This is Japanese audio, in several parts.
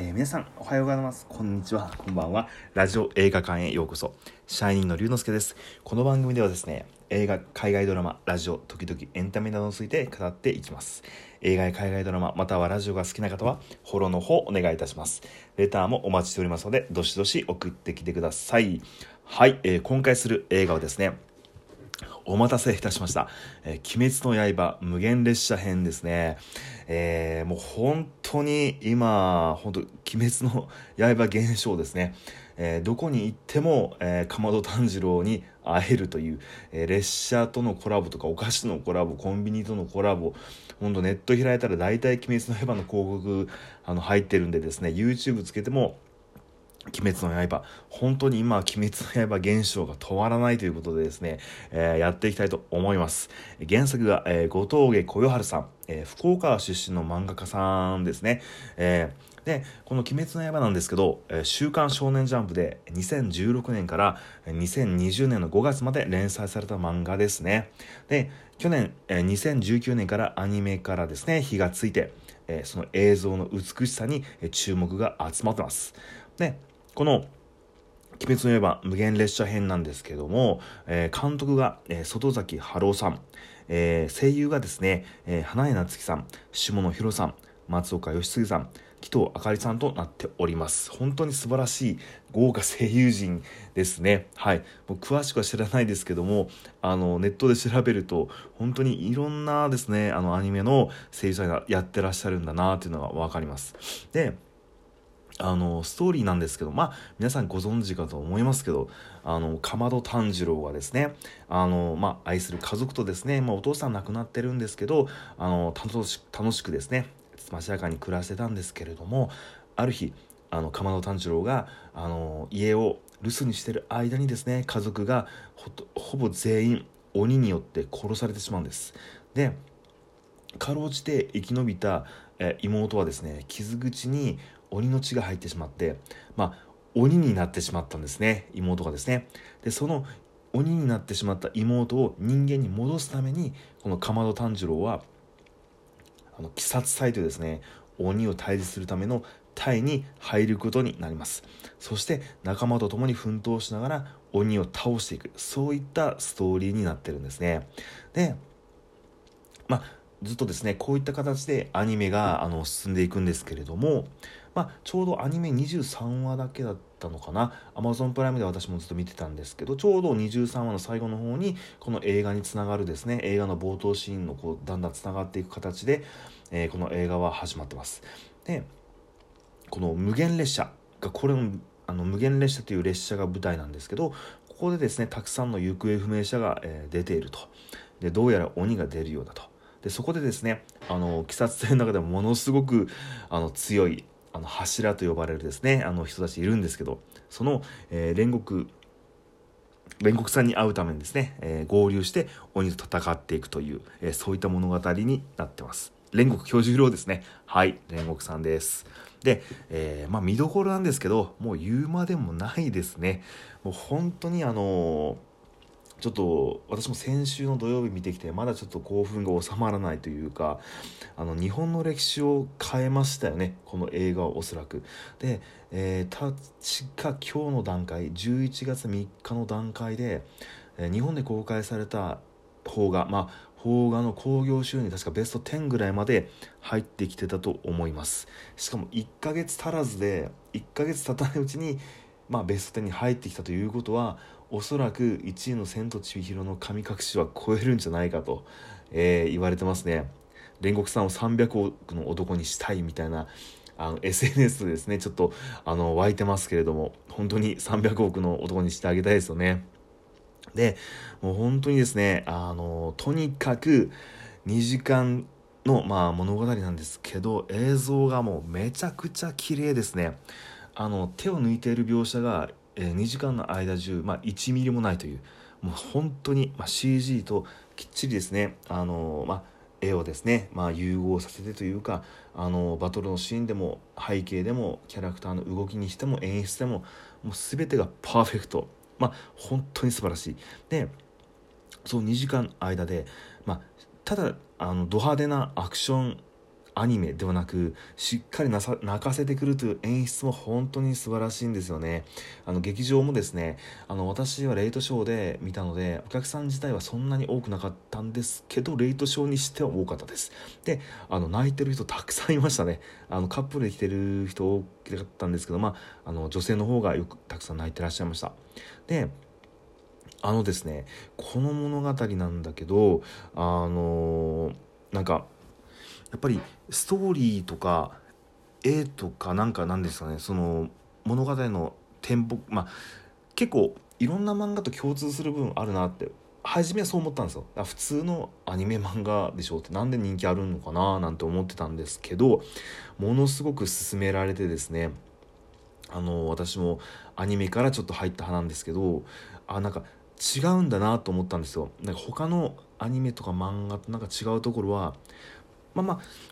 皆さんおはようございます。こんにちは。こんばんは。ラジオ映画館へようこそ。シャイニーの龍之介です。この番組ではですね、映画、海外ドラマ、ラジオ、時々エンタメなどについて語っていきます。映画や海外ドラマ、またはラジオが好きな方はフォローの方お願いいたします。レターもお待ちしておりますので、どしどし送ってきてください。はい、今回する映画はですね、お待たせいたしました。鬼滅の刃無限列車編ですね。もう本当に今、鬼滅の刃現象ですね。どこに行っても、竈門炭治郎に会えるという、列車とのコラボとかお菓子のコラボ、コンビニとのコラボ、ほんとネット開いたら大体鬼滅の刃の広告入ってるんでですね、 YouTube つけても鬼滅の刃、本当に今鬼滅の刃現象が止まらないということでですね、やっていきたいと思います。原作が、後峠小夜春さん、福岡出身の漫画家さんですね。でこの鬼滅の刃なんですけど、週刊少年ジャンプで2016年から2020年の5月まで連載された漫画ですね。で去年2019年からアニメからですね火がついて、その映像の美しさに注目が集まってます。でこの鬼滅の刃無限列車編なんですけども、監督が外崎晴郎さん、声優がですね、花江夏樹さん、下野紘さん、松岡禎丞さん、鬼頭明里さんとなっております。本当に素晴らしい豪華声優陣ですね。はい、もう詳しくは知らないですけども、ネットで調べると本当にいろんなですねアニメの声優さんがやってらっしゃるんだなっていうのが分かります。でストーリーなんですけど、皆さんご存知かと思いますけど、竈門炭治郎がですね愛する家族とですね、お父さん亡くなってるんですけど、楽しくですねつましやかに暮らしてたんですけれども、ある日竈門炭治郎が家を留守にしてる間にですね家族が ほぼ全員鬼によって殺されてしまうんです。でかろうじて生き延びた妹はですね傷口に鬼の血が入ってしまって、鬼になってしまったんですね妹がですね。でその鬼になってしまった妹を人間に戻すためにこの竈門炭治郎は鬼殺隊というですね鬼を退治するための隊に入ることになります。そして仲間と共に奮闘しながら鬼を倒していく、そういったストーリーになってるんですね。でずっとですねこういった形でアニメが進んでいくんですけれども、ちょうどアニメ23話だけだったのかな、 Amazon プライムで私もずっと見てたんですけど、ちょうど23話の最後の方にこの映画につながるですね映画の冒頭シーンのだんだんつながっていく形で、この映画は始まってます。でこの無限列車がこれも無限列車という列車が舞台なんですけど、ここでですねたくさんの行方不明者が、出ていると。でどうやら鬼が出るようだと。でそこでですね鬼殺隊の中でものすごく強い柱と呼ばれるですね人たちいるんですけど、その、煉獄さんに会うためにですね、合流して鬼と戦っていくという、そういった物語になってます。煉獄杏寿郎ですね。はい、煉獄さんです。で、見どころなんですけど、もう言うまでもないですね。もう本当にちょっと私も先週の土曜日見てきてまだちょっと興奮が収まらないというか、日本の歴史を変えましたよねこの映画はおそらく。で、確か今日の段階11月3日の段階で、日本で公開された邦画、邦画の興行収入確かベスト10ぐらいまで入ってきてたと思います。しかも1ヶ月経たないうちにベスト10に入ってきたということは、おそらく1位の千と千尋の神隠しは超えるんじゃないかと、言われてますね。煉獄さんを300億の男にしたいみたいなSNS でですねちょっと湧いてますけれども、本当に300億の男にしてあげたいですよね。でもう本当にですねとにかく2時間の、物語なんですけど、映像がもうめちゃくちゃ綺麗ですね。手を抜いている描写が2時間の間中、1ミリもないという、もう本当に、CG ときっちりですね絵をですね、融合させてというかバトルのシーンでも背景でもキャラクターの動きにしても演出でも、もう全てがパーフェクト、本当に素晴らしい。でその2時間の間で、ただド派手なアクションアニメではなくしっかり泣かせてくるという演出も本当に素晴らしいんですよね。劇場もですね、私はレイトショーで見たのでお客さん自体はそんなに多くなかったんですけど、レイトショーにしては多かったです。で、泣いてる人たくさんいましたね。カップルで来てる人多かったんですけど、女性の方がよくたくさん泣いてらっしゃいました。でですね、この物語なんだけど、なんかやっぱりストーリーとか絵とかなんですかね、その物語のテンポ、結構いろんな漫画と共通する部分あるなって初めはそう思ったんですよ。普通のアニメ漫画でしょって、なんで人気あるのかななんて思ってたんですけど、ものすごく勧められてですね、私もアニメからちょっと入った派なんですけど、違うんだなと思ったんですよ。他のアニメとか漫画と違うところは、こ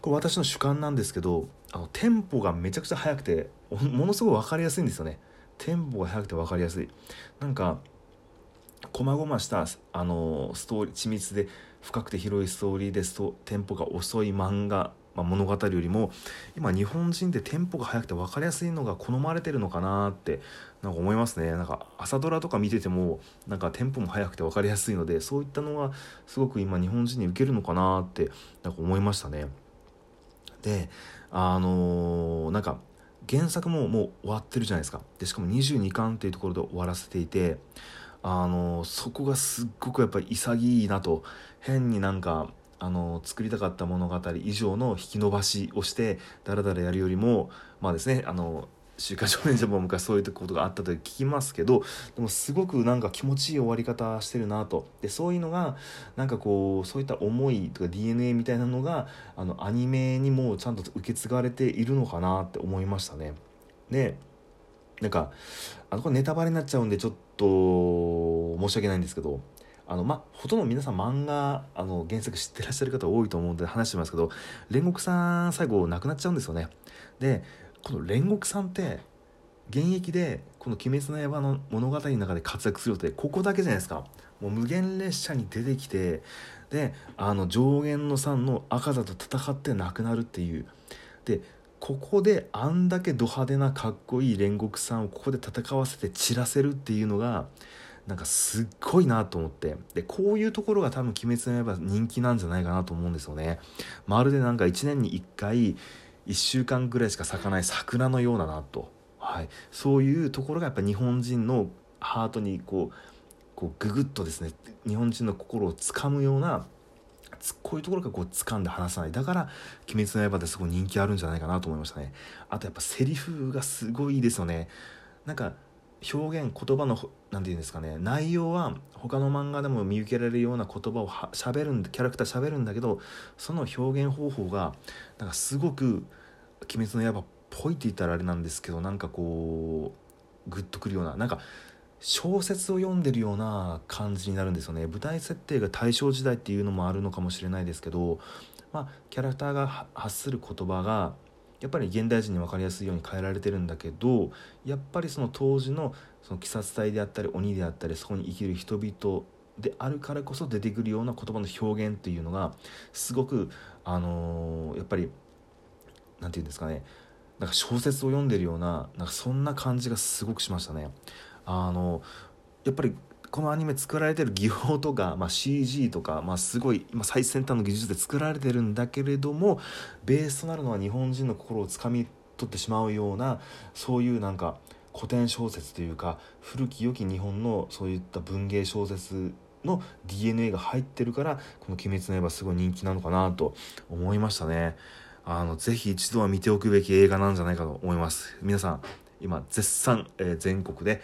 れ私の主観なんですけど、テンポがめちゃくちゃ速くてものすごく分かりやすいんですよね。テンポが速くて分かりやすい、細々したストーリー、緻密で深くて広いストーリーでテンポが遅い漫画、物語よりも今日本人でテンポが速くて分かりやすいのが好まれてるのかなって思いますね。朝ドラとか見ててもテンポも速くて分かりやすいので、そういったのがすごく今日本人に受けるのかなって思いましたね。で原作もう終わってるじゃないですか。でしかも22巻っていうところで終わらせていて、そこがすっごくやっぱり潔いなと、変に作りたかった物語以上の引き延ばしをしてダラダラやるよりも、週刊少年ジャンプも昔そういうことがあったと聞きますけど、でもすごく気持ちいい終わり方してるなと。でそういうのがそういった思いとか DNA みたいなのがアニメにもちゃんと受け継がれているのかなって思いましたね。でこれネタバレになっちゃうんでちょっと申し訳ないんですけど、ほとんど皆さん漫画原作知ってらっしゃる方多いと思うんで話してますけど、煉獄さん最後亡くなっちゃうんですよね。でこの煉獄さんって現役でこの鬼滅の刃の物語の中で活躍するってここだけじゃないですか。もう無限列車に出てきて、で上弦の3の赤座と戦って亡くなるっていう。でここであんだけド派手なかっこいい煉獄さんをここで戦わせて散らせるっていうのがすっごいなと思って、でこういうところが多分鬼滅の刃人気なんじゃないかなと思うんですよね。まるで1年に1回1週間ぐらいしか咲かない桜のようだなと、そういうところがやっぱ日本人のハートにこうググッとですね、日本人の心をつかむような、こういうところが掴んで離さない。だから鬼滅の刃ってすごい人気あるんじゃないかなと思いましたね。あとやっぱセリフがすごいですよね。表現、言葉の内容は他の漫画でも見受けられるような言葉を喋るんで、キャラクター喋るんだけど、その表現方法がすごく鬼滅の刃っぽいって言ったらあれなんですけど、グッとくるような小説を読んでるような感じになるんですよね。舞台設定が大正時代っていうのもあるのかもしれないですけど、キャラクターが発する言葉がやっぱり現代人に分かりやすいように変えられてるんだけど、やっぱりその当時のその鬼殺隊であったり鬼であったり、そこに生きる人々であるからこそ出てくるような言葉の表現っていうのがすごくやっぱり小説を読んでるようなそんな感じがすごくしましたね。やっぱりこのアニメ作られてる技法とか、CG とか、すごい今最先端の技術で作られてるんだけれども、ベースとなるのは日本人の心をつかみ取ってしまうような、そういう古典小説というか古き良き日本のそういった文芸小説の DNA が入ってるから、この「鬼滅の刃」すごい人気なのかなと思いましたね。ぜひ一度は見ておくべき映画なんじゃないかと思います。皆さん今絶賛、全国で、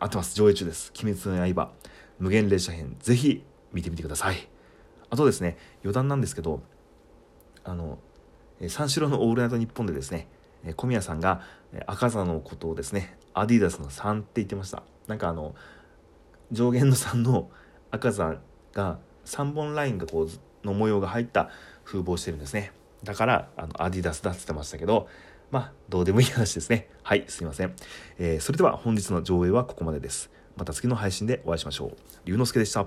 あってます、上映中です。鬼滅の刃無限列車編、ぜひ見てみてください。あとですね、余談なんですけど、三四郎のオールナイトニッポンでですね、小宮さんが赤座のことをですね、アディダスの3って言ってました。上弦の3の赤座が3本ラインがの模様が入った風貌してるんですね。だからアディダスだって言ってましたけど、どうでもいい話ですね。すいません。それでは本日の上映はここまでです。また次の配信でお会いしましょう。龍之介でした。